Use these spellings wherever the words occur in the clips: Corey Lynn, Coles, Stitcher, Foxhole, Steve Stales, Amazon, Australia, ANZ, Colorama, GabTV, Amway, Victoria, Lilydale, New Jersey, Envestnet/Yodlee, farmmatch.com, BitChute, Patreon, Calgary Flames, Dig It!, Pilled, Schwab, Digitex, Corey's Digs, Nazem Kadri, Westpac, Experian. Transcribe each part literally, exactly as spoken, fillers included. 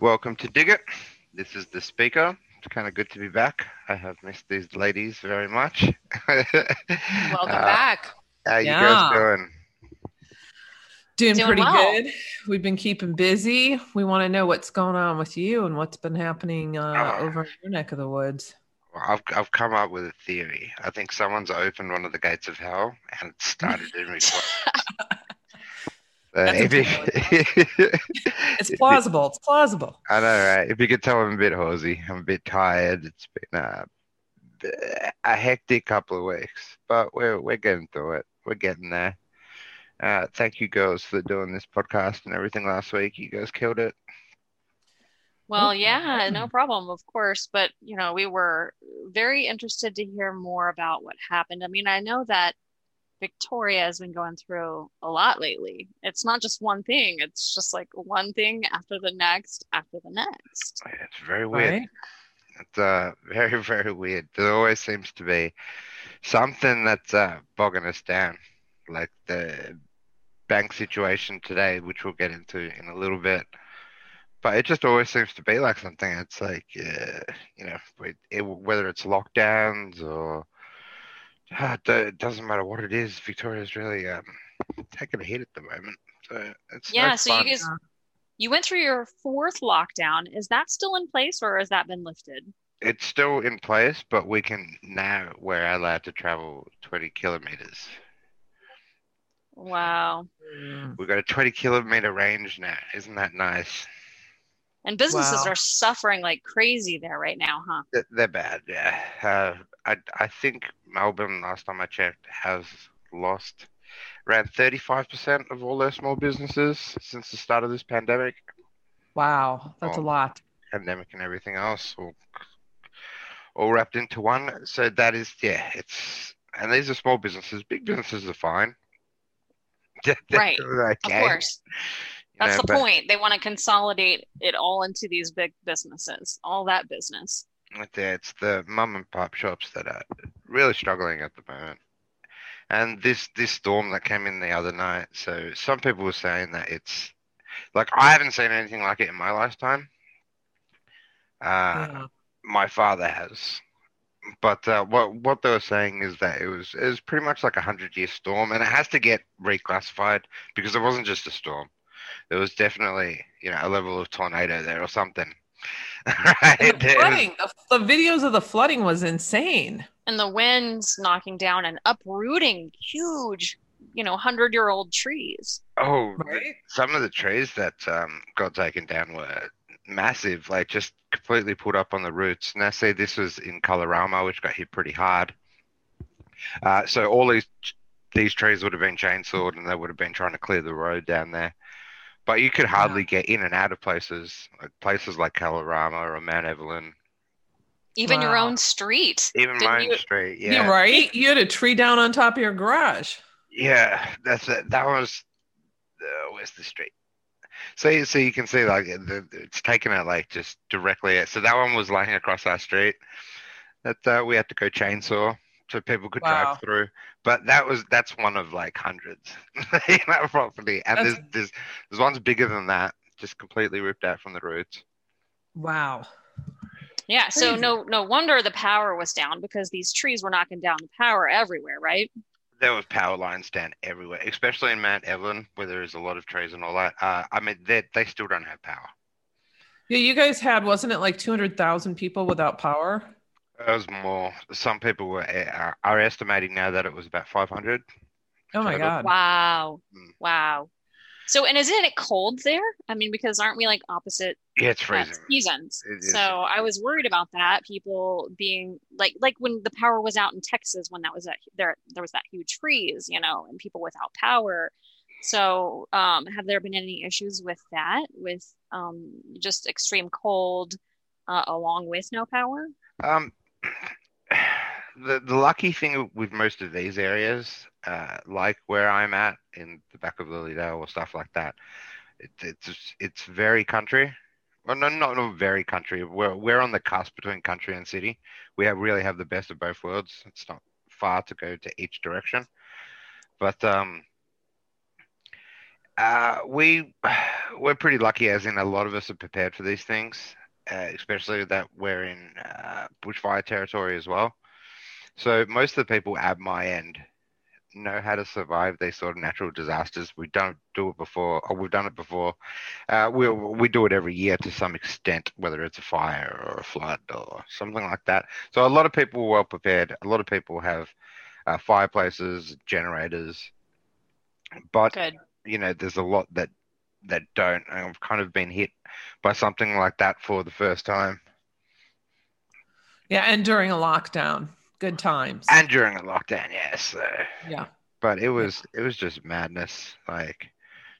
Welcome to Dig It. This is the speaker. It's kind of good to be back. I have missed these ladies very much. Welcome uh, back. How you yeah. guys doing? Doing, doing pretty well. Good. We've been keeping busy. We want to know what's going on with you and what's been happening uh, oh. over in your neck of the woods. Well, I've I've come up with a theory. I think someone's opened one of the gates of hell and it started in request. Uh, if you, it's plausible. It's plausible. I know, right? If you could tell, I'm a bit horsey. I'm a bit tired. It's been a, a hectic couple of weeks, but we're we're getting through it. We're getting there. Uh, thank you, girls, for doing this podcast and everything last week. You guys killed it. Well, yeah, no problem, of course. But you know, we were very interested to hear more about what happened. I mean, I know that Victoria has been going through a lot lately. It's not just one thing. It's just like one thing after the next, after the next. It's very weird. Right? It's uh, very, very weird. There always seems to be something that's uh, bogging us down. Like the bank situation today, which we'll get into in a little bit. But it just always seems to be like something. It's like, uh, you know, it, it, whether it's lockdowns or Uh, it doesn't matter what it is. Victoria's really um, taking a hit at the moment. So it's yeah. No so fun. you guys, you went through your fourth lockdown. Is that still in place, or has that been lifted? It's still in place, but we can now we're allowed to travel twenty kilometers. Wow. We've got a twenty kilometer range now. Isn't that nice? And businesses wow. are suffering like crazy there right now, huh? They're bad. Yeah. Uh, I, I think Melbourne, last time I checked, has lost around thirty-five percent of all their small businesses since the start of this pandemic. Wow, that's all, a lot. Pandemic and everything else, all, all wrapped into one. So that is, yeah, it's, and these are small businesses. Big businesses are fine. They're, right, they're okay. Of course. That's know, the but, point. They want to consolidate it all into these big businesses, all that business. It's the mum and pop shops that are really struggling at the moment. And this, this storm that came in the other night, so some people were saying that it's, like, I haven't seen anything like it in my lifetime. Uh, yeah. My father has. But uh, what what they were saying is that it was, it was pretty much like a hundred-year storm, and it has to get reclassified because it wasn't just a storm. There was definitely, you know, a level of tornado there or something. Right. The flooding, the, the videos of the flooding was insane, and the winds knocking down and uprooting huge, you know, hundred-year-old trees. Oh, right? Some of the trees that um, got taken down were massive, like just completely pulled up on the roots. Now, see, this was in Colorama, which got hit pretty hard. Uh, so all these these trees would have been chainsawed, and they would have been trying to clear the road down there. But you could hardly yeah. get in and out of places, like places like Colorama or Mount Evelyn. Even wow. your own street. Even Didn't my own you... street, yeah. You're right. You had a tree down on top of your garage. Yeah, that's it. That was, uh, where's the street? So, so you can see, like, the, it's taken it, like, just directly. At, so that one was lying across our street that uh, we had to go chainsaw. So people could wow. drive through, but that was that's one of like hundreds in that property, and there's, there's there's ones bigger than that, just completely ripped out from the roots. Wow. Yeah. Crazy. So no no wonder the power was down because these trees were knocking down the power everywhere, right? There was power lines down everywhere, especially in Mount Evelyn, where there is a lot of trees and all that. Uh, I mean, they they still don't have power. Yeah, you guys had, wasn't it like two hundred thousand people without power? It was more. Some people were uh, are estimating now that it was about five hundred. Oh my total. God! Wow, mm. wow. So, and isn't it cold there? I mean, because aren't we like opposite? Yeah, it's freezing. Seasons. It so I was worried about that. People being like, like when the power was out in Texas, when that was that there, there was that huge freeze, you know, and people without power. So, um, have there been any issues with that? With um, just extreme cold, uh, along with no power? Um. The the lucky thing with most of these areas, uh, like where I'm at in the back of Lilydale or stuff like that, it, it's it's very country. Well, no, not, not very country. We're we're on the cusp between country and city. We have, really have the best of both worlds. It's not far to go to each direction, but um, Uh, we, we're pretty lucky, as in a lot of us are prepared for these things, uh, especially that we're in uh, bushfire territory as well. So most of the people at my end know how to survive these sort of natural disasters. We don't do it before, or we've done it before. Uh, we we do it every year to some extent, whether it's a fire or a flood or something like that. So a lot of people are well prepared. A lot of people have uh, fireplaces, generators. But, Good. you know, there's a lot that, that don't. I've kind of been hit by something like that for the first time. Yeah, and during a lockdown. Good times. And during a lockdown, yes. Uh, yeah. But it was it was just madness. Like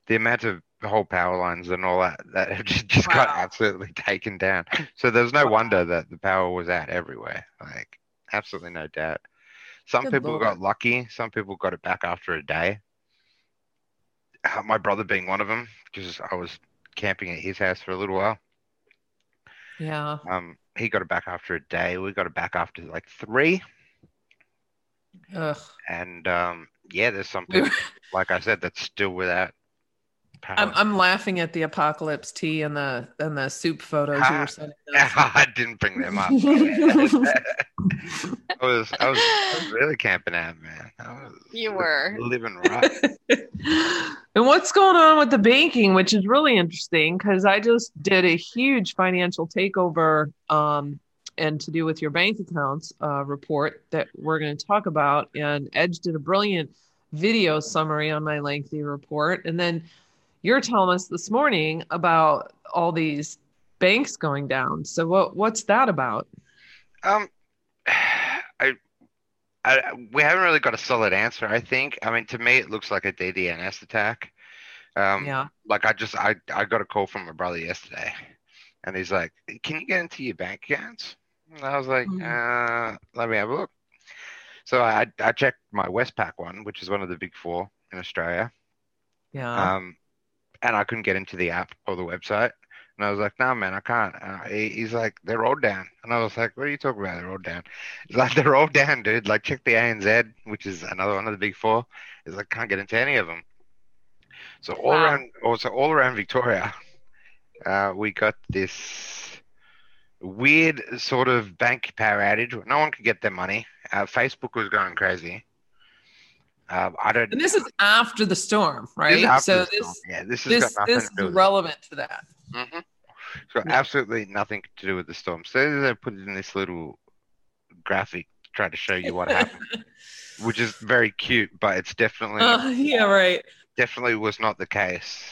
the amount of whole power lines and all that that have just, just wow. got absolutely taken down. So there's no wow. wonder that the power was out everywhere. Like absolutely no doubt. Some Good people Lord. got lucky. Some people got it back after a day. Uh, my brother being one of them, because I was camping at his house for a little while. Yeah. Um. He got it back after a day. We got it back after like three. Ugh. And um, yeah, there's some people, like I said, that's still without power. I'm, I'm laughing at the apocalypse tea and the and the soup photos uh, you were sending us. I didn't bring them up. I was I was I was really camping out, man. I was you were living right. And what's going on with the banking, which is really interesting, because I just did a huge financial takeover um, and to do with your bank accounts uh, report that we're going to talk about. And Edge did a brilliant video summary on my lengthy report. And then you're telling us this morning about all these banks going down. So what what's that about? Um, I. I, we haven't really got a solid answer, I think. I mean, to me, it looks like a D D N S attack. Um, yeah. Like, I just, I, I got a call from my brother yesterday, and he's like, can you get into your bank accounts? And I was like, mm-hmm. uh, let me have a look. So I, I checked my Westpac one, which is one of the big four in Australia. Yeah. Um, and I couldn't get into the app or the website. And I was like, no, nah, man, I can't. Uh, he, he's like, they're all down. And I was like, what are you talking about? They're all down. He's like, they're all down, dude. Like, check the A N Z, which is another one of the big four. He's like, can't get into any of them. So all wow. around, also all around Victoria, uh, we got this weird sort of bank power outage where no one could get their money. Uh, Facebook was going crazy. Um, I don't. And this is after the storm, right? This so storm. this, yeah, this, has this, got nothing this to do is relevant it. to that. Mm-hmm. So yeah. absolutely nothing to do with the storm. So they put it in this little graphic to try to show you what happened, which is very cute, but it's definitely uh, yeah right. Definitely was not the case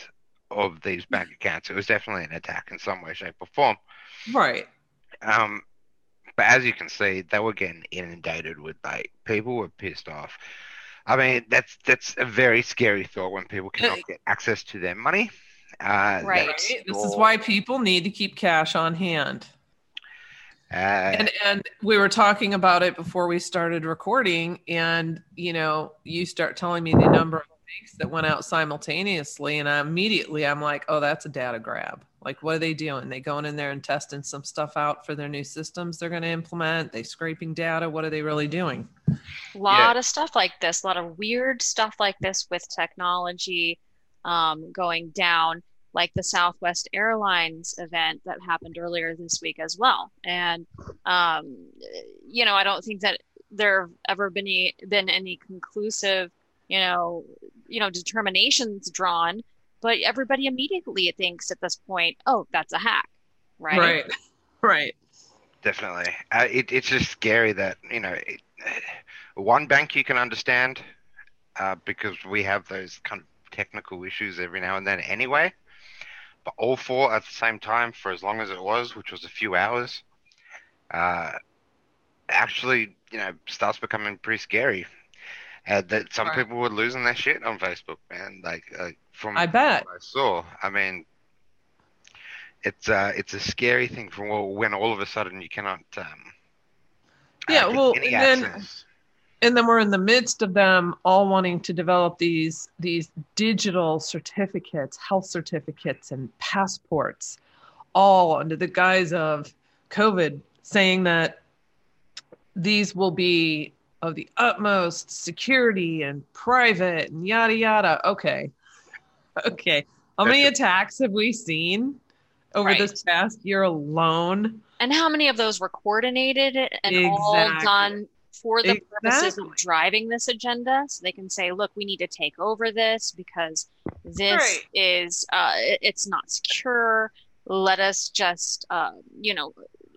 of these bank accounts. It was definitely an attack in some way, shape, or form. Right. Um, but as you can see, they were getting inundated with like people were pissed off. I mean, that's that's a very scary thought when people cannot get access to their money. Uh, right. This is why people need to keep cash on hand. Uh, and and we were talking about it before we started recording, and you know, you start telling me the number of banks that went out simultaneously, and I immediately I'm like, oh, that's a data grab. Like, what are they doing? They going in there and testing some stuff out for their new systems they're going to implement? They scraping data? What are they really doing? A lot yeah. of stuff like this, a lot of weird stuff like this with technology um, going down, like the Southwest Airlines event that happened earlier this week as well. And, um, you know, I don't think that there have ever been any, been any conclusive, you know, you know, determinations drawn, but everybody immediately thinks at this point, oh, that's a hack. Right. Right. Right. Definitely. Uh, it, it's just scary that, you know, it, one bank you can understand, uh, because we have those kind of technical issues every now and then anyway, but all four at the same time for as long as it was, which was a few hours, uh, actually, you know, starts becoming pretty scary. Uh, that some right. people were losing their shit on Facebook, man. Like uh, from I bet. what I saw, I mean, it's uh, it's a scary thing from when all of a sudden you cannot. Um, yeah, uh, well, any and access. then. And then we're in the midst of them all wanting to develop these these digital certificates, health certificates and passports, all under the guise of COVID, saying that these will be of the utmost security and private and yada, yada. Okay. Okay. How many attacks have we seen over right. this past year alone? And how many of those were coordinated and exactly. all done for the exactly. purposes of driving this agenda? So they can say, look, we need to take over this because this right. is, uh, it's not secure. Let us just, uh, you know,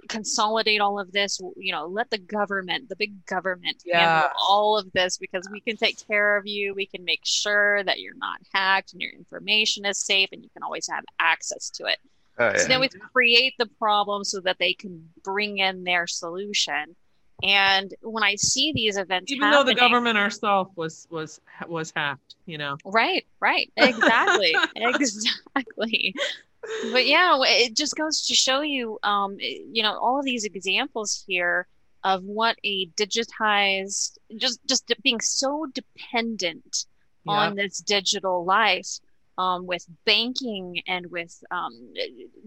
consolidate all of this, you know, let the government, the big government yeah. handle all of this because we can take care of you. We can make sure that you're not hacked and your information is safe and you can always have access to it. Oh, yeah. So then we create the problem so that they can bring in their solution. And when I see these events even though the government ourselves was was was hacked, you know. Right, right. Exactly. Exactly. But yeah, it just goes to show you, um, you know, all of these examples here of what a digitized, just just being so dependent yep. on this digital life, um, with banking and with um,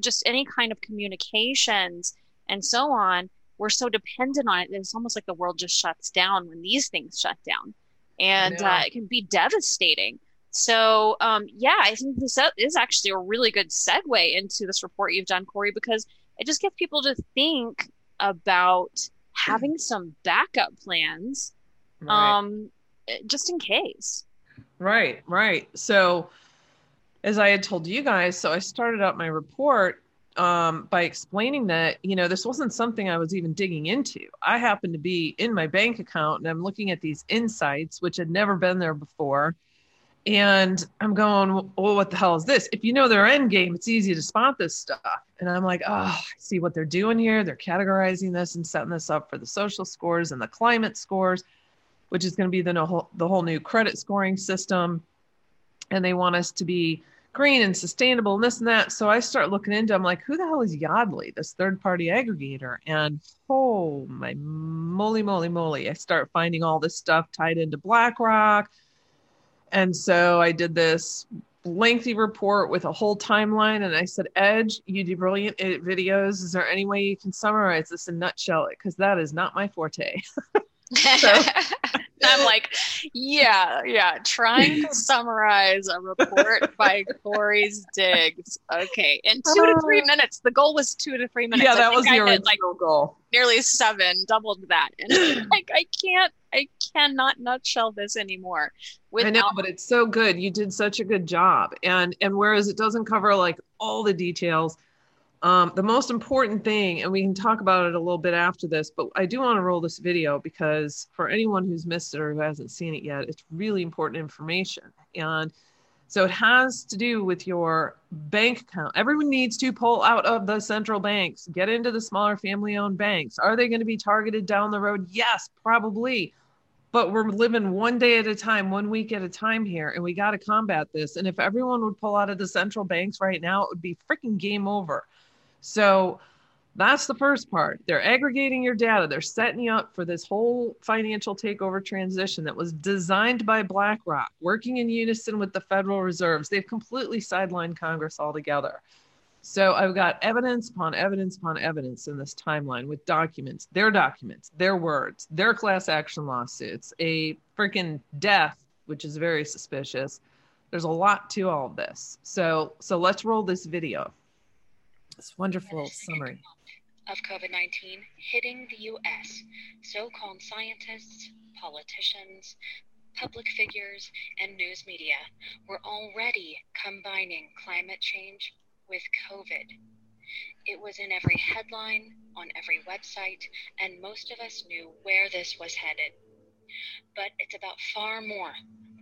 just any kind of communications and so on. We're so dependent on it that it's almost like the world just shuts down when these things shut down, and yeah. uh, it can be devastating. So, um, yeah, I think this is actually a really good segue into this report you've done, Corey, because it just gets people to think about having some backup plans, right. um, just in case. Right, right. So, as I had told you guys, so I started out my report um, by explaining that, you know, this wasn't something I was even digging into. I happened to be in my bank account and I'm looking at these insights, which had never been there before. And I'm going, well, what the hell is this? If you know their end game, it's easy to spot this stuff. And I'm like, oh, I see what they're doing here. They're categorizing this and setting this up for the social scores and the climate scores, which is going to be the, no whole, the whole new credit scoring system. And they want us to be green and sustainable and this and that. So I start looking into, I'm like, who the hell is Yodlee, this third-party aggregator? And oh, my moly, moly, moly. I start finding all this stuff tied into BlackRock. And so I did this lengthy report with a whole timeline. And I said, Edge, you do brilliant edit videos. Is there any way you can summarize this and nutshell it? Because that is not my forte. So, I'm like, yeah, yeah. Trying to summarize a report by Corey's Digs. Okay. In two to three minutes. The goal was two to three minutes. Yeah, that was the I original like goal. Nearly seven, doubled that. And like, I can't, I cannot nutshell this anymore. Without- I know, but it's so good. You did such a good job. And, and whereas it doesn't cover like all the details, um, the most important thing, and we can talk about it a little bit after this, but I do want to roll this video because for anyone who's missed it or who hasn't seen it yet, it's really important information. And so it has to do with your bank account. Everyone needs to pull out of the central banks, get into the smaller family-owned banks. Are they going to be targeted down the road? Yes, probably. But we're living one day at a time, one week at a time here, and we got to combat this. And if everyone would pull out of the central banks right now, it would be freaking game over. So that's the first part. They're aggregating your data. They're setting you up for this whole financial takeover transition that was designed by BlackRock, working in unison with the Federal Reserve. They've completely sidelined Congress altogether. So I've got evidence upon evidence upon evidence in this timeline with documents, their documents, their words, their class action lawsuits, a freaking death, which is very suspicious. There's a lot to all of this. So so let's roll this video. This wonderful summary of COVID nineteen hitting the U S. So-called scientists, politicians, public figures, and news media were already combining climate change with COVID. It was in every headline, on every website, and most of us knew where this was headed. But it's about far more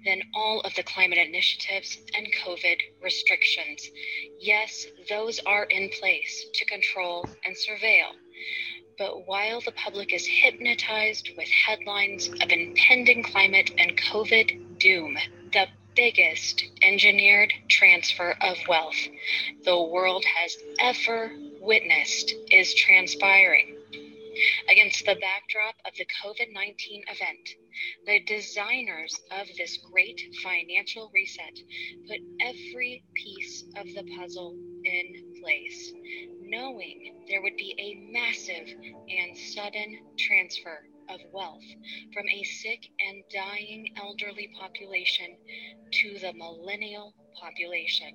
than all of the climate initiatives and COVID restrictions. Yes, those are in place to control and surveil. But while the public is hypnotized with headlines of impending climate and COVID doom, the biggest engineered transfer of wealth the world has ever witnessed is transpiring. Against the backdrop of the COVID nineteen event, the designers of this great financial reset put every piece of the puzzle in place, knowing there would be a massive and sudden transfer of wealth from a sick and dying elderly population to the millennial population,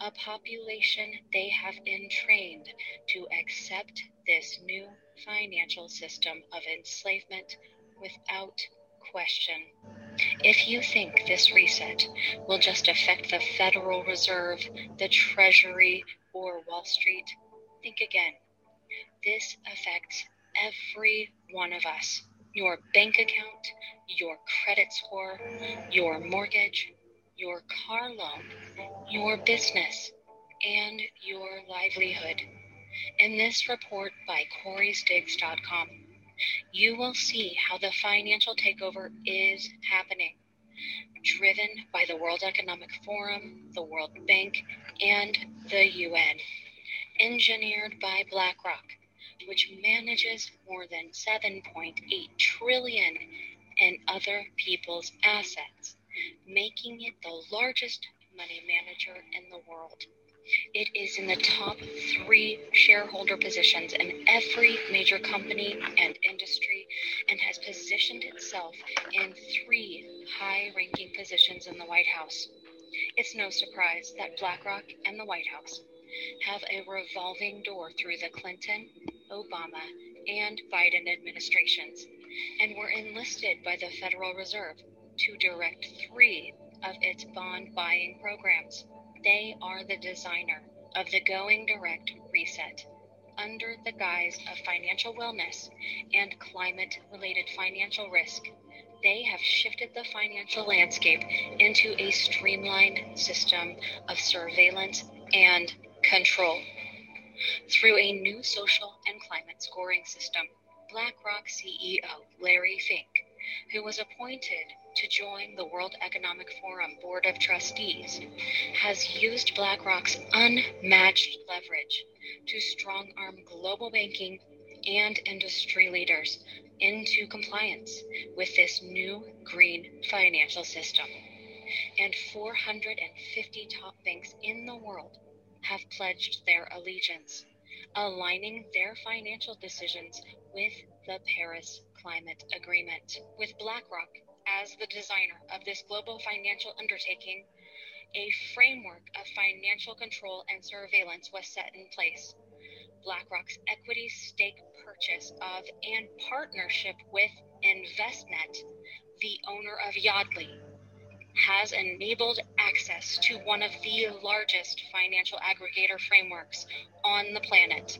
a population they have been trained to accept this new financial system of enslavement without question. If you think this reset will just affect the Federal Reserve, the Treasury, or Wall Street, think again. This affects every one of us. Your bank account, your credit score, your mortgage, your car loan, your business, and your livelihood. In this report by Coreys Digs dot com, you will see how the financial takeover is happening, driven by the World Economic Forum, the World Bank, and the U N, engineered by BlackRock, which manages more than seven point eight trillion dollars in other people's assets, making it the largest money manager in the world. It is in the top three shareholder positions in every major company and industry and has positioned itself in three high-ranking positions in the White House. It's no surprise that BlackRock and the White House have a revolving door through the Clinton, Obama, and Biden administrations and were enlisted by the Federal Reserve to direct three of its bond buying programs. They are the designer of the Going Direct Reset under the guise of financial wellness and climate-related financial risk. They have shifted the financial landscape into a streamlined system of surveillance and control. Through a new social and climate scoring system, BlackRock C E O Larry Fink, who was appointed to join the World Economic Forum Board of Trustees, has used BlackRock's unmatched leverage to strong-arm global banking and industry leaders into compliance with this new green financial system. And four hundred fifty top banks in the world have pledged their allegiance, aligning their financial decisions with the Paris Climate Agreement. With BlackRock as the designer of this global financial undertaking, a framework of financial control and surveillance was set in place. BlackRock's equity stake purchase of and partnership with Envestnet, the owner of Yodlee, has enabled access to one of the largest financial aggregator frameworks on the planet.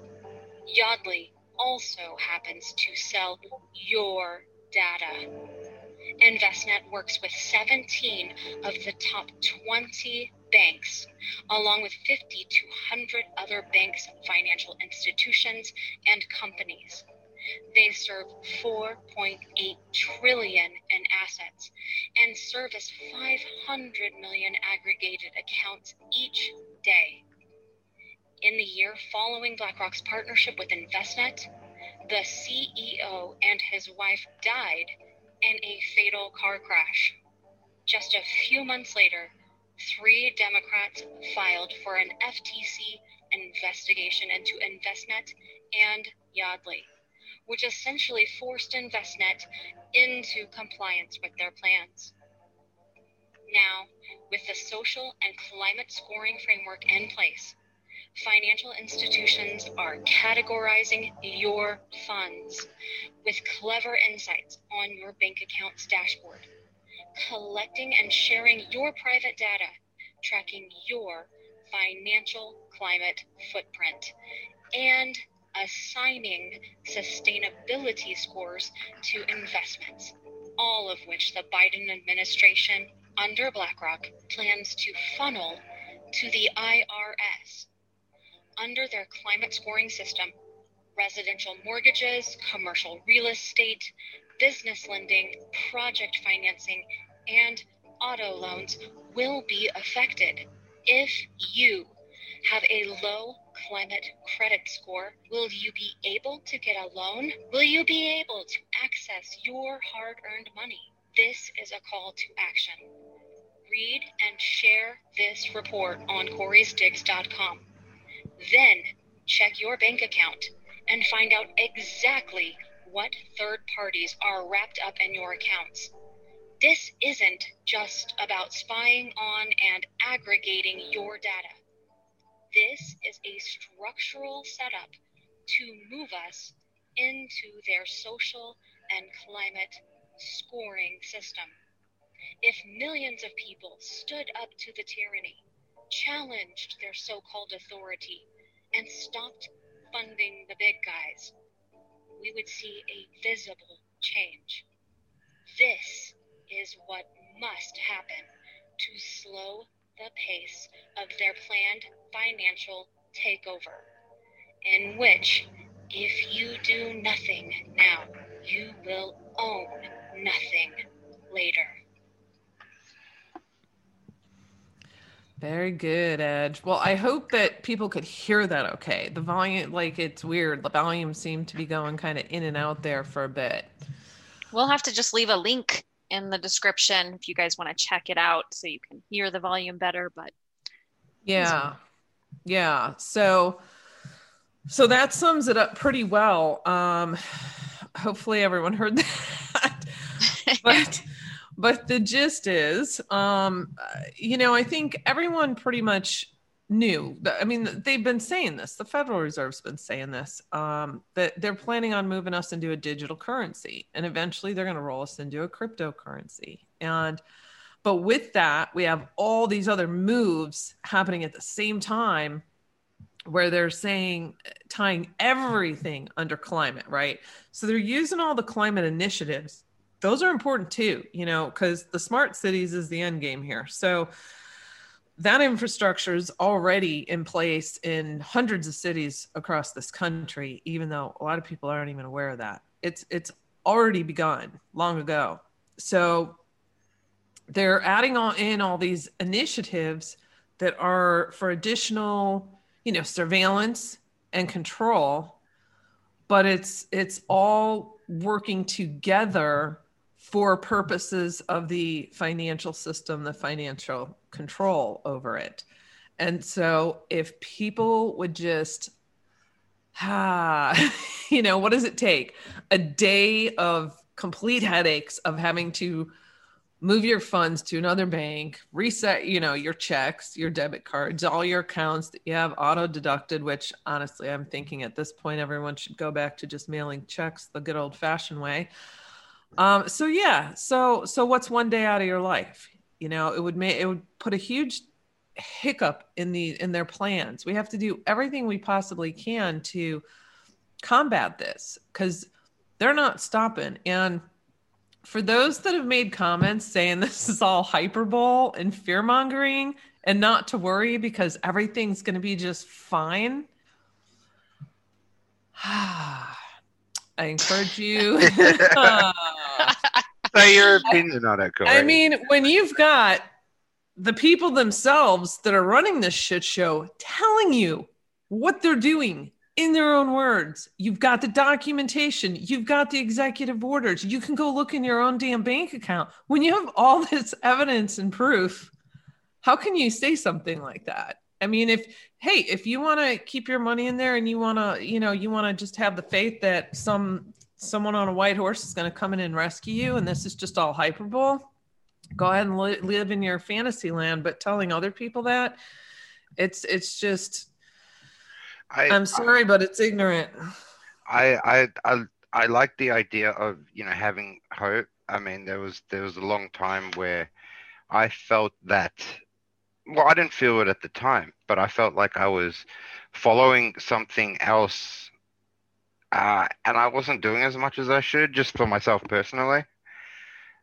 Yodlee also happens to sell your data. Envestnet works with seventeen of the top twenty banks, along with fifty to one hundred other banks, financial institutions, and companies. They serve four point eight trillion dollars in assets and service five hundred million aggregated accounts each day. In the year following BlackRock's partnership with Envestnet, the C E O and his wife died in a fatal car crash. Just a few months later, three Democrats filed for an F T C investigation into Envestnet and Yodlee, which essentially forced Envestnet into compliance with their plans. Now, with the social and climate scoring framework in place, financial institutions are categorizing your funds with clever insights on your bank account's dashboard, collecting and sharing your private data, tracking your financial climate footprint, and assigning sustainability scores to investments, all of which the Biden administration under BlackRock plans to funnel to the I R S. Under their climate scoring system, residential mortgages, commercial real estate, business lending, project financing, and auto loans will be affected if you have a low climate credit score. Will you be able to get a loan? Will you be able to access your hard-earned money? This is a call to action. Read and share this report on Coreys Digs dot com. Then check your bank account and find out exactly what third parties are wrapped up in your accounts. This isn't just about spying on and aggregating your data. This is a structural setup to move us into their social and climate scoring system. If millions of people stood up to the tyranny, challenged their so-called authority, and stopped funding the big guys, we would see a visible change. This is what must happen to slow the pace of their planned financial takeover, in which, if you do nothing now, you will own nothing later. Very good, Edge. Well, I hope that people could hear that okay. The volume, like, it's weird. The volume seemed to be going kind of in and out there for a bit. We'll have to just leave a link in the description if you guys want to check it out so you can hear the volume better, but yeah. Yeah. So, so that sums it up pretty well. Um, hopefully everyone heard that, but, but the gist is, um, you know, I think everyone pretty much knew that, I mean, they've been saying this, the Federal Reserve's been saying this, um, that they're planning on moving us into a digital currency, and eventually they're going to roll us into a cryptocurrency. And, but with that, we have all these other moves happening at the same time where they're saying, tying everything under climate, right? So they're using all the climate initiatives. Those are important too, you know, because the smart cities is the end game here. So that infrastructure is already in place in hundreds of cities across this country, even though a lot of people aren't even aware of that. It's it's already begun long ago. So they're adding on in all these initiatives that are for additional, you know, surveillance and control, but it's it's all working together for purposes of the financial system, the financial control over it. And so if people would just, ah, you know, what does it take? A day of complete headaches of having to move your funds to another bank, reset, you know, your checks, your debit cards, all your accounts that you have auto deducted, which honestly, I'm thinking at this point, everyone should go back to just mailing checks the good old fashioned way. Um, so yeah, so, so what's one day out of your life? You know, it would make, it would put a huge hiccup in the, in their plans. We have to do everything we possibly can to combat this because they're not stopping. And for those that have made comments saying this is all hyperbole and fear mongering and not to worry because everything's going to be just fine. I encourage you. Say your opinion on it, Corey. I mean, when you've got the people themselves that are running this shit show telling you what they're doing in their own words, you've got the documentation, you've got the executive orders, you can go look in your own damn bank account. When you have all this evidence and proof, how can you say something like that? I mean, if, hey, if you want to keep your money in there and you want to, you know, you want to just have the faith that some someone on a white horse is going to come in and rescue you, and this is just all hyperbole, go ahead and li- live in your fantasy land. But telling other people that, it's it's just, I, I'm sorry, I, but it's ignorant. I, I I I like the idea of, you know, having hope. I mean, there was there was a long time where I felt that. Well, I didn't feel it at the time, but I felt like I was following something else, uh, and I wasn't doing as much as I should, just for myself personally.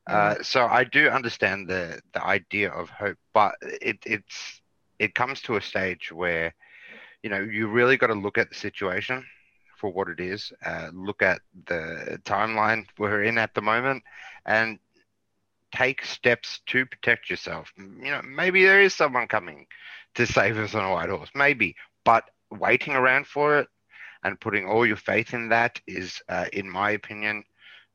Uh, mm. So I do understand the the idea of hope, but it it's it comes to a stage where, you know, you really got to look at the situation for what it is, uh, look at the timeline we're in at the moment, and take steps to protect yourself. You know, maybe there is someone coming to save us on a white horse, maybe, but waiting around for it and putting all your faith in that is, uh, in my opinion,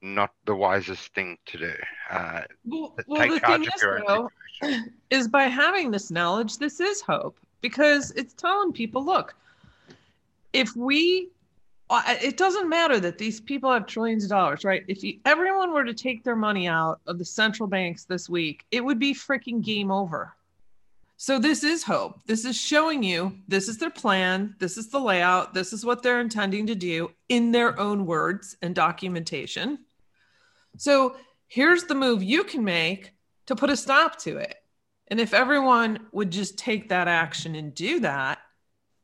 not the wisest thing to do. Uh, well, well take the charge thing of your is, own though, is by having this knowledge, this is hope, because it's telling people, look, if we it doesn't matter that these people have trillions of dollars, right? If you, everyone were to take their money out of the central banks this week, it would be freaking game over. So this is hope. This is showing you, this is their plan. This is the layout. This is what they're intending to do in their own words and documentation. So here's the move you can make to put a stop to it. And if everyone would just take that action and do that,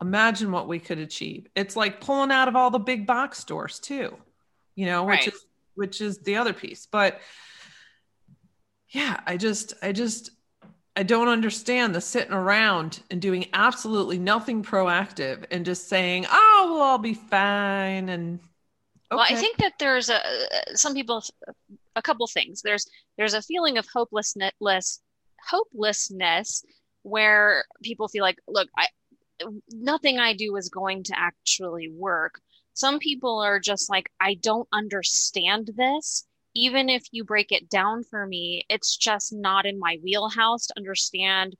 imagine what we could achieve. It's like pulling out of all the big box stores too, you know, which right. is which is the other piece. But yeah, I just, I just, I don't understand the sitting around and doing absolutely nothing proactive and just saying, oh, we'll all be fine. And okay. Well, I think that there's a, some people, a couple things. There's, there's a feeling of hopelessness, hopelessness where people feel like, look, I, nothing I do is going to actually work. Some people are just like, I don't understand this. Even if you break it down for me, it's just not in my wheelhouse to understand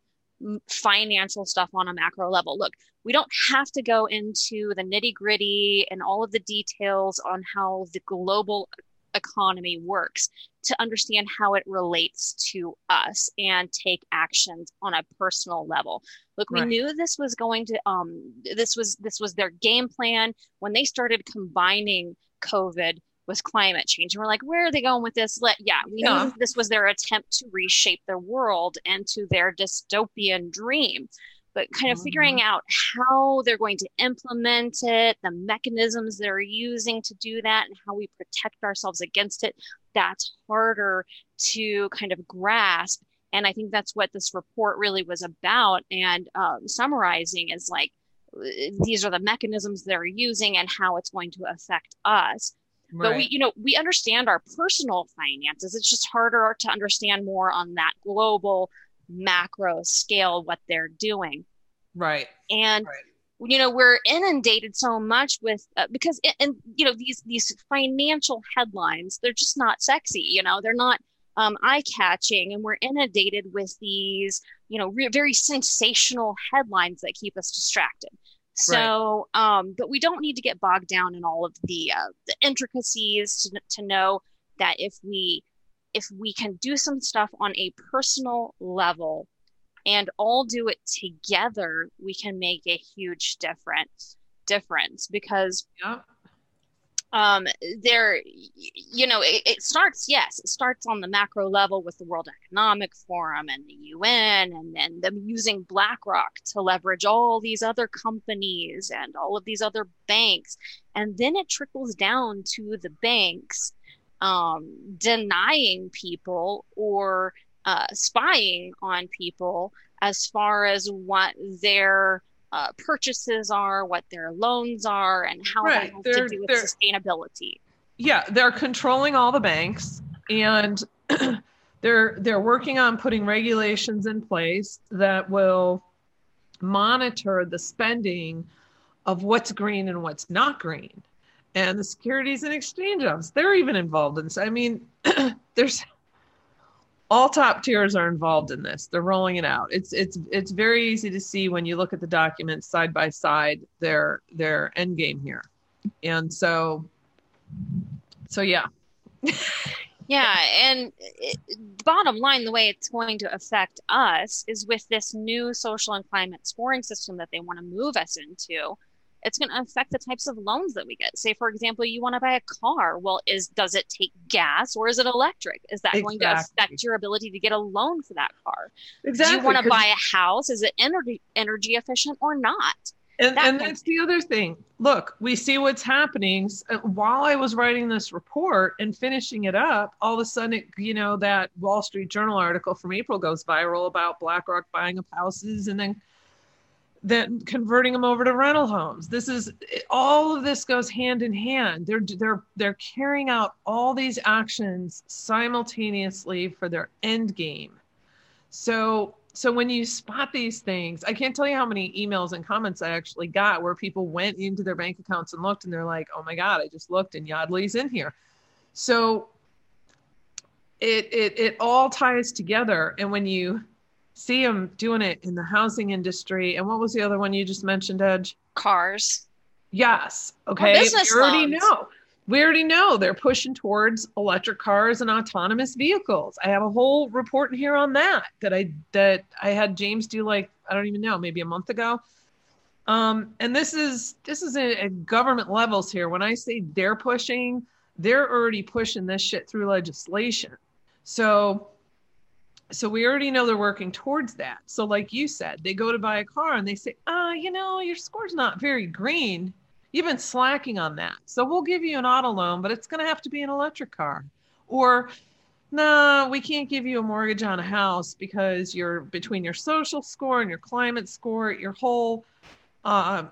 financial stuff on a macro level. Look, we don't have to go into the nitty-gritty and all of the details on how the global economy works to understand how it relates to us and take actions on a personal level. Look, we right. knew this was going to, um, this was, this was their game plan when they started combining COVID with climate change. And we're like, where are they going with this? Let, yeah, we yeah. know this was their attempt to reshape their world and to their dystopian dream, but kind of mm-hmm. figuring out how they're going to implement it, the mechanisms they're using to do that, and how we protect ourselves against it, that's harder to kind of grasp. And I think that's what this report really was about. And um, summarizing is like, these are the mechanisms they're using and how it's going to affect us. Right. But we, you know, we understand our personal finances. It's just harder to understand more on that global macro scale, what they're doing. Right. And, right. you know, we're inundated so much with, uh, because, it, and, you know, these, these financial headlines, they're just not sexy, you know, they're not um, eye-catching, and we're inundated with these, you know, re- very sensational headlines that keep us distracted. So, right. um, but we don't need to get bogged down in all of the, uh, the intricacies to, to know that if we, if we can do some stuff on a personal level and all do it together, we can make a huge difference difference because, yeah. um, there, you know, it, it starts, yes, it starts on the macro level with the World Economic Forum and the U N and then them using BlackRock to leverage all these other companies and all of these other banks. And then it trickles down to the banks, um, denying people or, uh, spying on people as far as what their, uh, purchases are, what their loans are, and how right. that has to do with sustainability. Yeah, they're controlling all the banks, and they're they're working on putting regulations in place that will monitor the spending of what's green and what's not green. And the Securities and Exchange Office, they're even involved in this. I mean, there's all top tiers are involved in this. They're rolling it out. It's it's it's very easy to see when you look at the documents side by side their their end game here. And so so yeah. Yeah, and it, bottom line, the way it's going to affect us is with this new social and climate scoring system that they want to move us into. It's going to affect the types of loans that we get. Say, for example, you want to buy a car. Well, is does it take gas or is it electric? Is that exactly. going to affect your ability to get a loan for that car? Exactly. Do you want to buy a house? Is it energy energy efficient or not? And, that and that's of- the other thing. Look, we see what's happening. While I was writing this report and finishing it up, all of a sudden, it, you know, that Wall Street Journal article from April goes viral about BlackRock buying up houses and then then converting them over to rental homes. This is, all of this goes hand in hand. They're they're they're carrying out all these actions simultaneously for their end game. So so when you spot these things, I can't tell you how many emails and comments I actually got where people went into their bank accounts and looked and they're like, oh my God, I just looked and Yodlee's in here. So it it it all ties together. And when you see them doing it in the housing industry. And what was the other one you just mentioned, Edge? Cars. Yes. Okay. Business we already loans. know. We already know they're pushing towards electric cars and autonomous vehicles. I have a whole report in here on that that I that I had James do, like, I don't even know, maybe a month ago. Um, and this is this is at government levels here. When I say they're pushing, they're already pushing this shit through legislation. So, so we already know they're working towards that. So, like you said, they go to buy a car and they say, "Ah, uh, you know, your score's not very green. You've been slacking on that. So we'll give you an auto loan, but it's going to have to be an electric car." Or, "No, nah, we can't give you a mortgage on a house because you're between your social score and your climate score, your whole uh,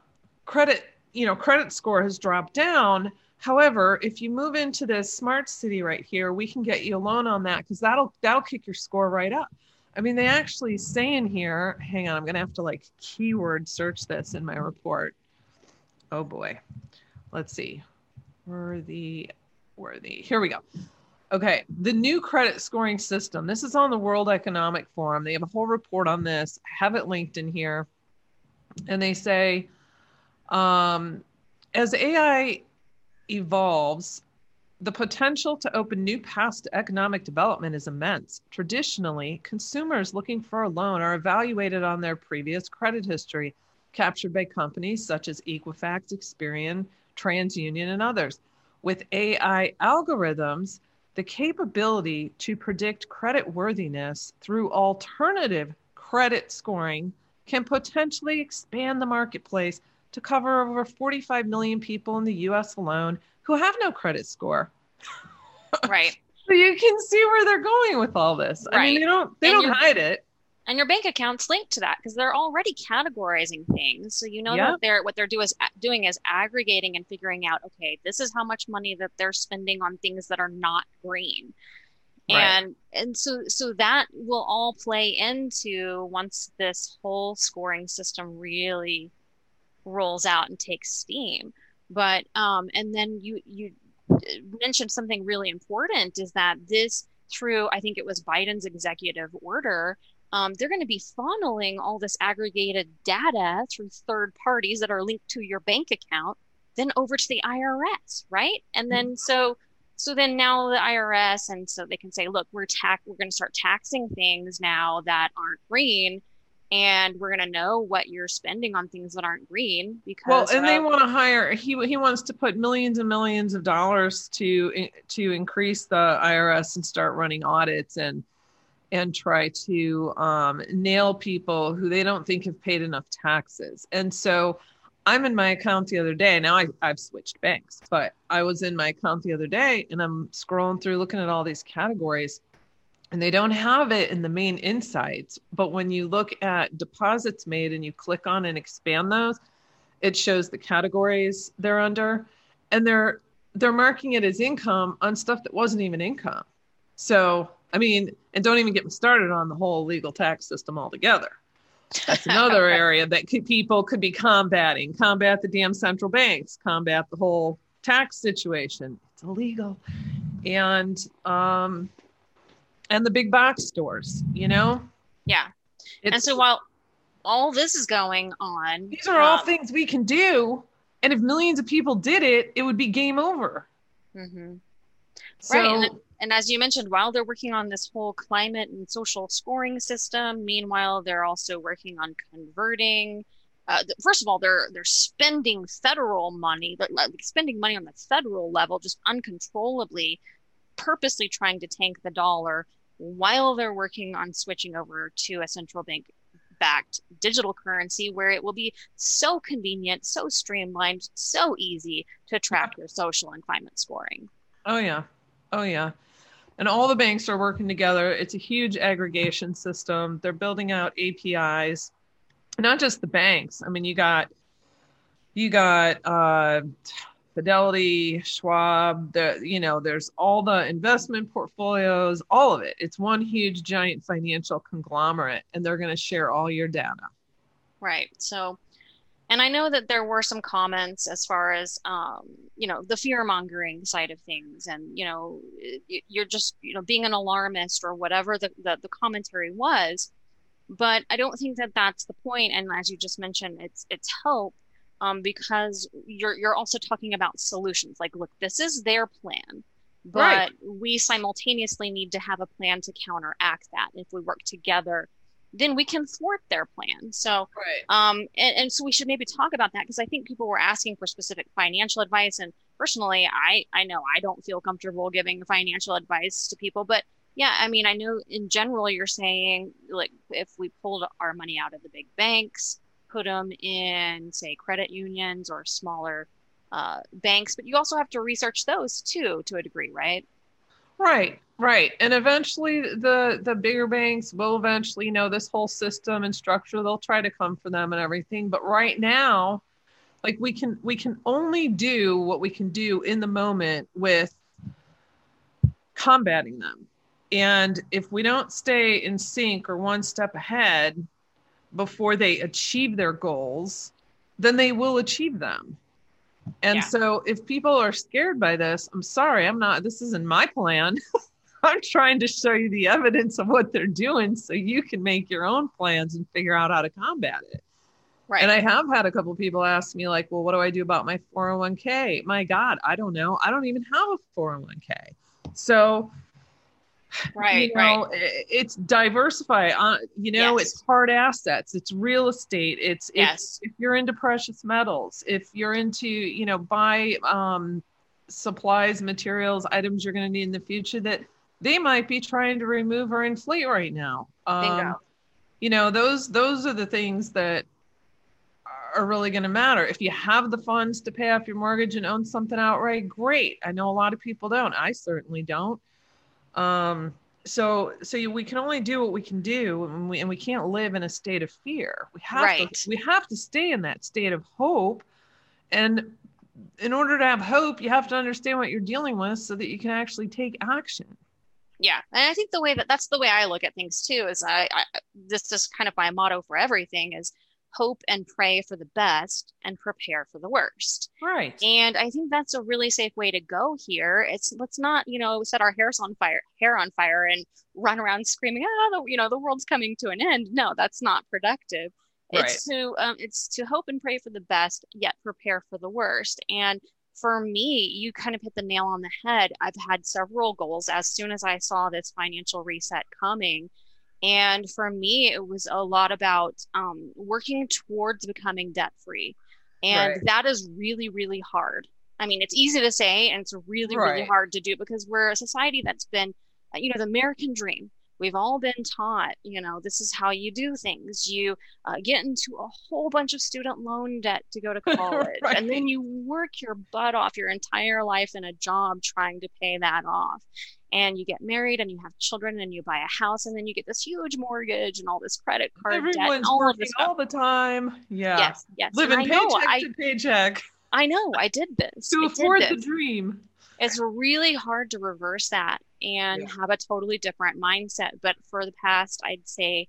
credit, you know, credit score has dropped down. However, if you move into this smart city right here, we can get you a loan on that because that'll that'll kick your score right up." I mean, they actually say in here, hang on, I'm going to have to like keyword search this in my report. Oh boy, let's see, where are the, where are the, here we go. Okay, the new credit scoring system. This is on the World Economic Forum. They have a whole report on this. I have it linked in here. And they say, um, as A I evolves, the potential to open new paths to economic development is immense. Traditionally, consumers looking for a loan are evaluated on their previous credit history, captured by companies such as Equifax, Experian, TransUnion, and others. With A I algorithms, the capability to predict creditworthiness through alternative credit scoring can potentially expand the marketplace to cover over forty-five million people in the U S alone who have no credit score. Right. So you can see where they're going with all this. Right. I mean, they don't, they don't hide it. And your bank account's linked to that because they're already categorizing things. So you know yeah. that they're what they're do is, doing is aggregating and figuring out, okay, this is how much money that they're spending on things that are not green. Right. And and so so that will all play into once this whole scoring system really rolls out and takes steam. But um, and then you you mentioned something really important is that this through, I think it was Biden's executive order, Um, they're going to be funneling all this aggregated data through third parties that are linked to your bank account, then over to the I R S, right? And then so, so then now the I R S, and so they can say, look, we're tax, we're going to start taxing things now that aren't green, and we're going to know what you're spending on things that aren't green because. Well, and of- they want to hire. He he wants to put millions and millions of dollars to to increase the I R S and start running audits and. and try to um, nail people who they don't think have paid enough taxes. And so I'm in my account the other day. Now I, I've switched banks, but I was in my account the other day and I'm scrolling through looking at all these categories and they don't have it in the main insights. But when you look at deposits made and you click on and expand those, it shows the categories they're under and they're, they're marking it as income on stuff that wasn't even income. So I mean, and don't even get me started on the whole legal tax system altogether. That's another area that could, people could be combating. Combat the damn central banks. Combat the whole tax situation. It's illegal. And um, and the big box stores, you know? Yeah. It's, and so while all this is going on. These are um, all things we can do. And if millions of people did it, it would be game over. Mm-hmm. So, right. And then- And as you mentioned, while they're working on this whole climate and social scoring system, meanwhile, they're also working on converting. Uh, th- first of all, they're they're spending federal money, they're, like, spending money on the federal level just uncontrollably, purposely trying to tank the dollar while they're working on switching over to a central bank-backed digital currency where it will be so convenient, so streamlined, so easy to track your social and climate scoring. Oh, yeah. Oh, yeah. And all the banks are working together. It's a huge aggregation system. They're building out A P Is, not just the banks. I mean, you got you got uh, Fidelity, Schwab. The, you know, there's all the investment portfolios, all of it. It's one huge, giant financial conglomerate, and they're going to share all your data. Right. So, and I know that there were some comments as far as, um, you know, the fear-mongering side of things and, you know, you're just, you know, being an alarmist or whatever the, the, the commentary was. But I don't think that that's the point. And as you just mentioned, it's it's help um, because you're you're also talking about solutions. Like, look, this is their plan, but right. we simultaneously need to have a plan to counteract that. If we work together, then we can thwart their plan. So, right. um, and, and so we should maybe talk about that, because I think people were asking for specific financial advice. And personally, I, I know I don't feel comfortable giving financial advice to people, but yeah, I mean, I know in general, you're saying, like, if we pulled our money out of the big banks, put them in, say, credit unions or smaller uh, banks, but you also have to research those too, to a degree, right? Right, right. And eventually the, the bigger banks will eventually, you know, this whole system and structure, they'll try to come for them and everything. But right now, like, we can, we can only do what we can do in the moment with combating them. And if we don't stay in sync or one step ahead before they achieve their goals, then they will achieve them. And yeah. so if people are scared by this, I'm sorry, I'm not, this isn't my plan. I'm trying to show you the evidence of what they're doing so you can make your own plans and figure out how to combat it. Right. And I have had a couple of people ask me, like, well, what do I do about my four oh one k? My God, I don't know. I don't even have a four oh one k. So Right, you know, right. It's diversify. Uh, you know, yes. It's hard assets. It's real estate. It's, yes. if, if you're into precious metals, if you're into, you know, buy um, supplies, materials, items you're going to need in the future that they might be trying to remove or inflate right now. Um, Bingo. You know, those those are the things that are really going to matter. If you have the funds to pay off your mortgage and own something outright, great. I know a lot of people don't. I certainly don't. Um, so, so you, we can only do what we can do, and we, and we can't live in a state of fear. We have right. to, we have to stay in that state of hope. And in order to have hope, you have to understand what you're dealing with so that you can actually take action. Yeah. And I think the way that that's the way I look at things too, is I, I this is kind of my motto for everything is hope and pray for the best and prepare for the worst. Right. And I think that's a really safe way to go here. It's let's not, you know, set our hairs on fire, hair on fire and run around screaming, ah, the, you know, the world's coming to an end. No, that's not productive. Right. It's to, um, it's to hope and pray for the best, yet prepare for the worst. And for me, you kind of hit the nail on the head. I've had several goals as soon as I saw this financial reset coming. And for me, it was a lot about um, working towards becoming debt-free. And right. that is really, really hard. I mean, it's easy to say, and it's really, right. really hard to do because we're a society that's been, you know, the American dream. We've all been taught, you know, this is how you do things. You uh, get into a whole bunch of student loan debt to go to college. right. And then you work your butt off your entire life in a job trying to pay that off. And you get married and you have children and you buy a house and then you get this huge mortgage and all this credit card Everyone's debt. Everyone's working all the time. Yeah. Yes, yes. Living paycheck know, to I, paycheck. I know. I did this. To I afford this. The dream. It's really hard to reverse that and yeah. have a totally different mindset. But for the past, I'd say,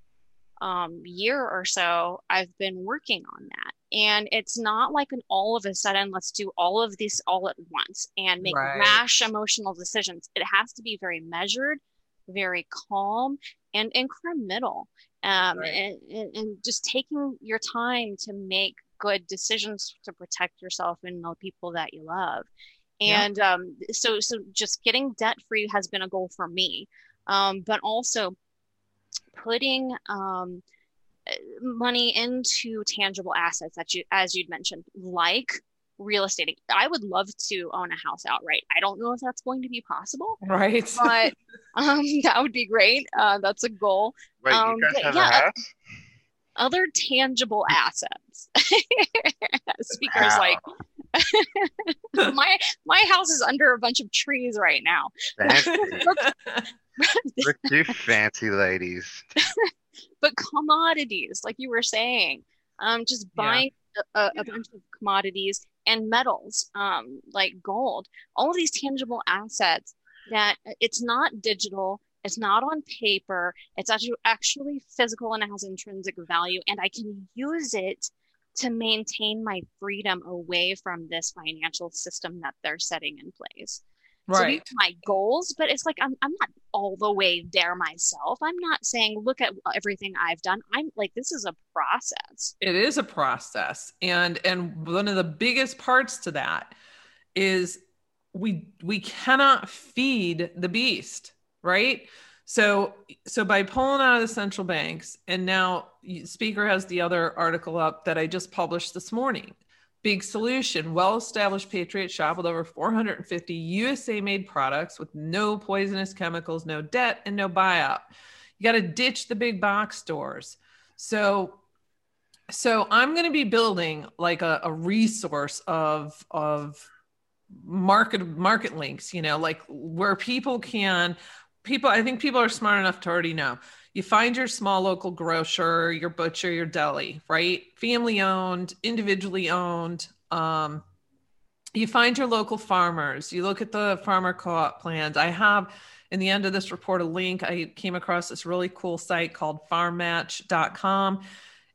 um, year or so, I've been working on that. And it's not like an all of a sudden, let's do all of this all at once and make right. rash emotional decisions. It has to be very measured, very calm, and incremental. Um, right. and, and just taking your time to make good decisions to protect yourself and the people that you love. And yeah. um, so, so just getting debt free has been a goal for me. Um, but also putting um, money into tangible assets that you, as you'd mentioned, like real estate. I would love to own a house outright. I don't know if that's going to be possible, right? But um, that would be great. Uh, that's a goal. Wait, um, you guys have yeah, a house? Other tangible assets. Speakers wow. like. my my house is under a bunch of trees right now. Rick, you fancy ladies. But commodities, like you were saying, um, just buying yeah. a, a bunch of commodities and metals, um, like gold, all of these tangible assets that it's not digital, it's not on paper, it's actually actually physical and it has intrinsic value, and I can use it to maintain my freedom away from this financial system that they're setting in place. Right. So these are my goals, but it's like, I'm I'm not all the way there myself. I'm not saying, look at everything I've done. I'm like, this is a process. It is a process. And, and one of the biggest parts to that is we, we cannot feed the beast, right? So, so by pulling out of the central banks, and now Speaker has the other article up that I just published this morning, Big Solution, well-established Patriot Shop with over four hundred fifty U S A-made products with no poisonous chemicals, no debt, and no buyout. You got to ditch the big box stores. So, so I'm going to be building like a, a resource of, of market, market links, you know, like where people can... People, I think people are smart enough to already know. You find your small local grocer, your butcher, your deli, right? Family owned, individually owned. Um, you find your local farmers. You look at the farmer co-op plans. I have in the end of this report a link. I came across this really cool site called farm match dot com.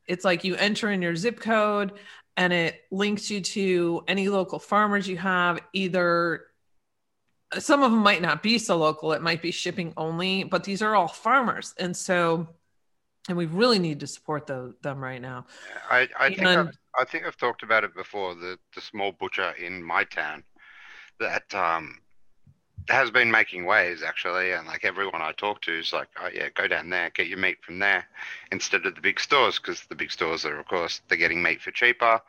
It's like you enter in your zip code and it links you to any local farmers you have, either. Some of them might not be so local. It might be shipping only, but these are all farmers. And so, and we really need to support the, them right now. I, I, think I've, I think I've talked about it before, the, the small butcher in my town that um, has been making waves actually. And like everyone I talk to is like, oh yeah, go down there, get your meat from there instead of the big stores. Because the big stores are, of course, they're getting meat for cheaper.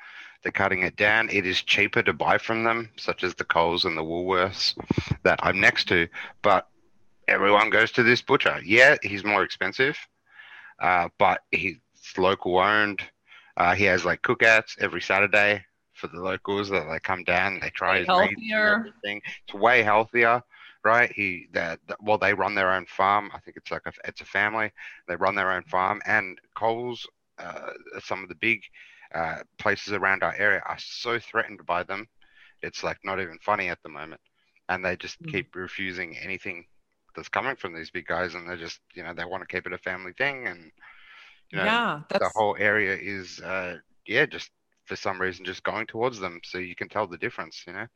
They're cutting it down. It is cheaper to buy from them, such as the Coles and the Woolworths that I'm next to. But everyone goes to this butcher. Yeah, he's more expensive, uh, but he's local owned. Uh, he has like cookouts every Saturday for the locals that they come down. They try his meat and everything. It's way healthier, right? He that well, they run their own farm. I think it's like a, it's a family. They run their own farm, and Coles, uh, some of the big. Uh, places around our area are so threatened by them. It's like not even funny at the moment. And they just mm-hmm. keep refusing anything that's coming from these big guys. And they're just, you know, they want to keep it a family thing. And, you know, yeah, that's... the whole area is, uh, yeah, just for some reason, just going towards them. So you can tell the difference, you know?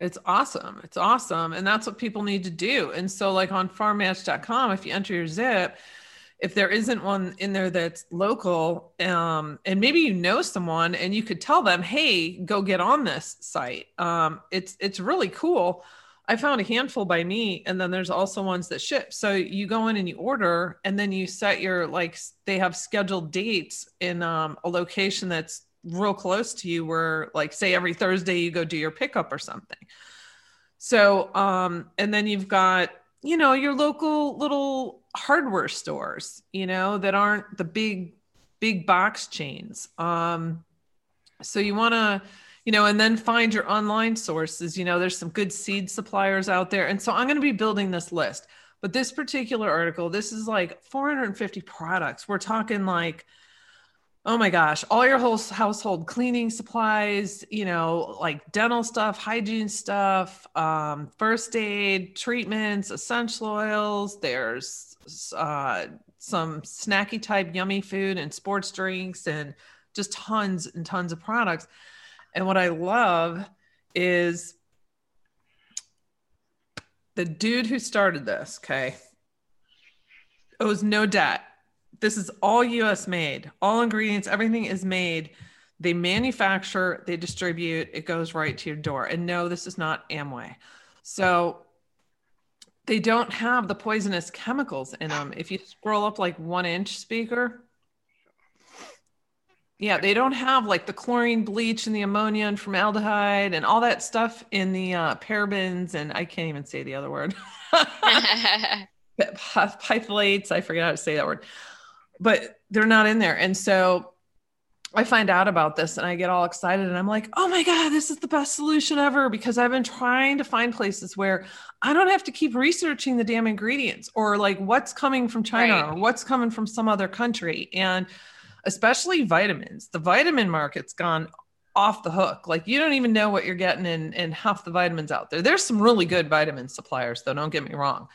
It's awesome. It's awesome. And that's what people need to do. And so like on farm match dot com, if you enter your zip, if there isn't one in there that's local, um, and maybe you know someone and you could tell them, hey, go get on this site. Um, it's it's really cool. I found a handful by me, and then there's also ones that ship. So you go in and you order, and then you set your, like, they have scheduled dates in um, a location that's real close to you where, like, say every Thursday you go do your pickup or something. So, um, and then you've got, you know, your local little hardware stores, you know, that aren't the big, big box chains. Um, so you want to, you know, and then find your online sources. You know, there's some good seed suppliers out there. And so I'm going to be building this list, but this particular article, this is like four hundred fifty products. We're talking like, oh my gosh, all your whole household cleaning supplies, you know, like dental stuff, hygiene stuff, um, first aid, treatments, essential oils. There's uh, some snacky type yummy food and sports drinks and just tons and tons of products. And what I love is the dude who started this, okay, owes no debt. This is all U S made, all ingredients, everything is made. They manufacture, they distribute, it goes right to your door. And no, this is not Amway. So they don't have the poisonous chemicals in them. If you scroll up like one inch speaker, yeah, they don't have like the chlorine bleach and the ammonia and formaldehyde and all that stuff in the uh, parabens. And I can't even say the other word. Pythalates, I forget how to say that word. But they're not in there. And so I find out about this and I get all excited and I'm like, oh my God, this is the best solution ever, because I've been trying to find places where I don't have to keep researching the damn ingredients or like what's coming from China right. or what's coming from some other country. And especially vitamins, the vitamin market's gone off the hook. Like you don't even know what you're getting in, in half the vitamins out there. There's some really good vitamin suppliers though. Don't get me wrong,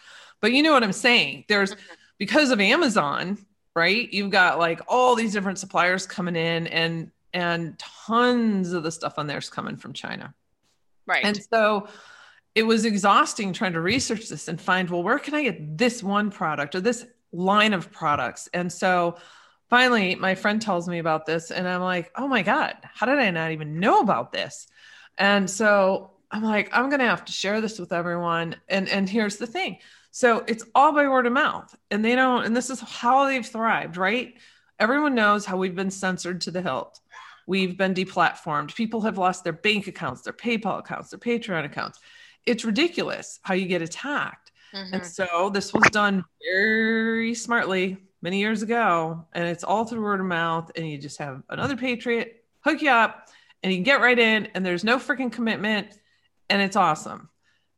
but you know what I'm saying? There's because of Amazon, right? You've got like all these different suppliers coming in and, and tons of the stuff on there is coming from China. Right. And so it was exhausting trying to research this and find, well, where can I get this one product or this line of products? And so finally, my friend tells me about this and I'm like, oh my God, how did I not even know about this? And so I'm like, I'm going to have to share this with everyone. And, and here's the thing. So it's all by word of mouth, and they don't, and this is how they've thrived, right? Everyone knows how we've been censored to the hilt. We've been deplatformed. People have lost their bank accounts, their PayPal accounts, their Patreon accounts. It's ridiculous how you get attacked. Mm-hmm. And so this was done very smartly many years ago, and it's all through word of mouth, and you just have another patriot hook you up and you can get right in, and there's no freaking commitment, and it's awesome.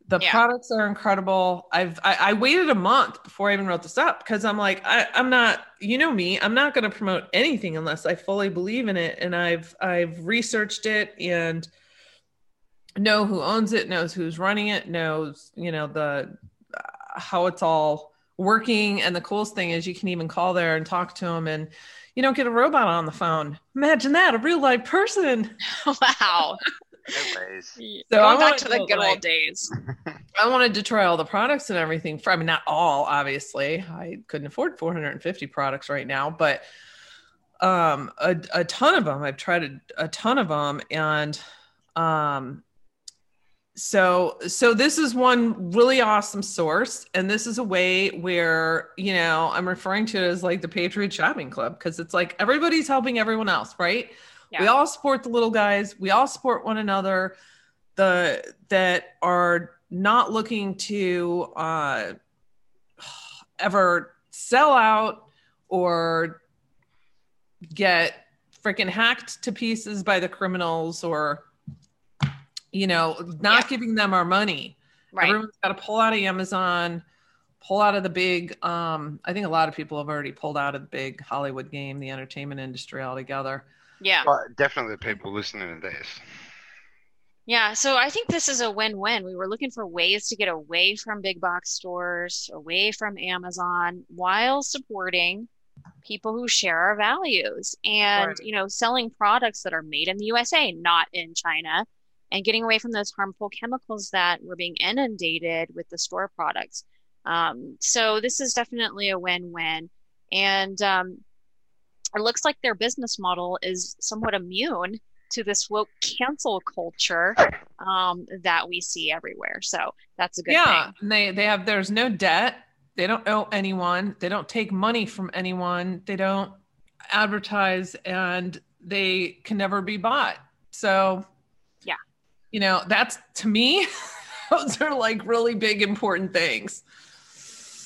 The yeah. products are incredible. I've, I, I waited a month before I even wrote this up because I'm like, I, I'm not, you know me, I'm not going to promote anything unless I fully believe in it. And I've, I've researched it and know who owns it, knows who's running it, knows, you know, the, uh, how it's all working. And the coolest thing is you can even call there and talk to them, and you don't get a robot on the phone. Imagine that, a real life person. Wow. So going back to the good old days. I wanted to try all the products and everything. For, I mean, not all, obviously. I couldn't afford four hundred fifty products right now, but um, a, a ton of them. I've tried a, a ton of them, and um, so so this is one really awesome source, and this is a way where, you know, I'm referring to it as like the Patriot Shopping Club, because it's like everybody's helping everyone else, right? Yeah. We all support the little guys. We all support one another. The that are not looking to uh, ever sell out or get freaking hacked to pieces by the criminals, or, you know, not yeah. giving them our money. Right. Everyone's got to pull out of Amazon, pull out of the big. Um, I think a lot of people have already pulled out of the big Hollywood game, the entertainment industry altogether. Yeah, well, definitely people listening to this. Yeah, so I think this is a win-win. We were looking for ways to get away from big box stores, away from Amazon, while supporting people who share our values and, right. you know, selling products that are made in the U S A, not in China, and getting away from those harmful chemicals that were being inundated with the store products. Um, so this is definitely a win-win. And, um, it looks like their business model is somewhat immune to this woke cancel culture um, that we see everywhere. So that's a good yeah, thing. Yeah, and they, they have, there's no debt. They don't owe anyone. They don't take money from anyone. They don't advertise, and they can never be bought. So, yeah, you know, that's, to me, those are like really big, important things.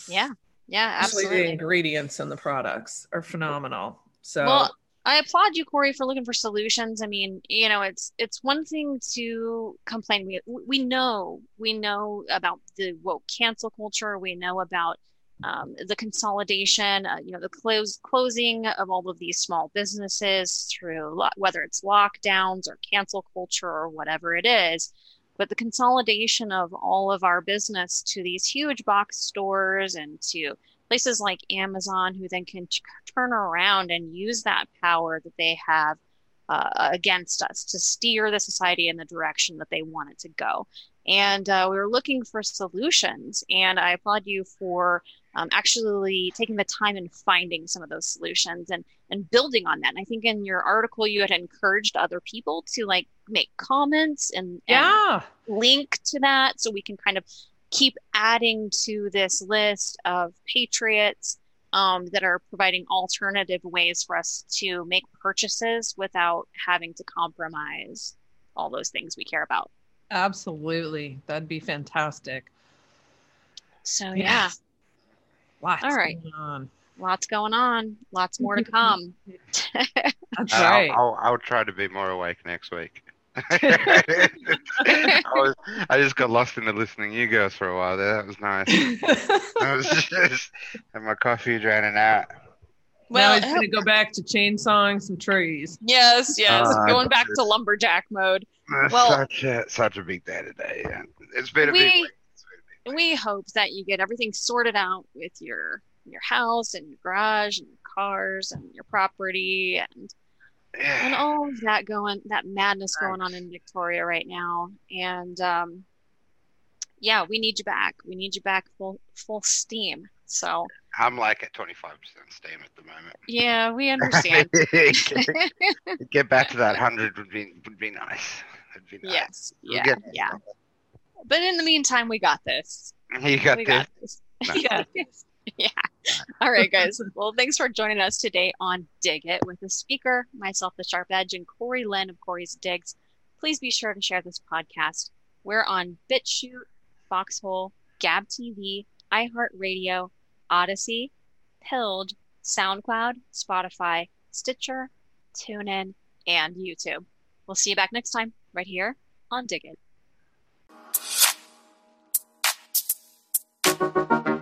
Yeah, yeah, absolutely. Especially the ingredients in the products are phenomenal. So, well, I applaud you, Corey, for looking for solutions. I mean, you know, it's it's one thing to complain. We we know we know about the woke cancel culture. We know about um, the consolidation. Uh, you know, the close closing of all of these small businesses through lo- whether it's lockdowns or cancel culture or whatever it is. But the consolidation of all of our business to these huge box stores and to places like Amazon, who then can t- turn around and use that power that they have uh, against us to steer the society in the direction that they want it to go. And uh, we were looking for solutions, and I applaud you for um, actually taking the time and finding some of those solutions and, and building on that. And I think in your article, you had encouraged other people to like make comments and, yeah. and link to that, so we can kind of keep adding to this list of patriots um, that are providing alternative ways for us to make purchases without having to compromise all those things we care about. Absolutely. That'd be fantastic. So, yeah. Yes. Lots all right. going on. Lots going on. Lots more to come. That's right. I'll, I'll, I'll try to be more awake next week. I, was, I just got lost into listening to you guys for a while there. That was nice. I was just had my coffee draining out. Well, now I just need to go back to chainsawing some trees. Yes, yes. Oh, going back this. to lumberjack mode. That's well, such a, such a big day today. Yeah. It's been a we, big week. Been a big we hope that you get everything sorted out with your your house and your garage and your cars and your property and. Yeah. And all of that going, that madness going on in Victoria right now. And um, yeah, we need you back. We need you back full full steam. So I'm like at twenty-five percent steam at the moment. Yeah, we understand. get, get back to that one hundred would be would be nice. It'd be nice. Yes. We'll yeah. Yeah. But in the meantime, we got this. You got we this. Got this. No. Yeah. Yeah. All right, guys. Well, thanks for joining us today on Dig It with the speaker, myself, The Sharp Edge, and Corey Lynn of Corey's Digs. Please be sure to share this podcast. We're on BitChute, Foxhole, GabTV, iHeartRadio, Odyssey, Pilled, SoundCloud, Spotify, Stitcher, TuneIn, and YouTube. We'll see you back next time right here on Dig It.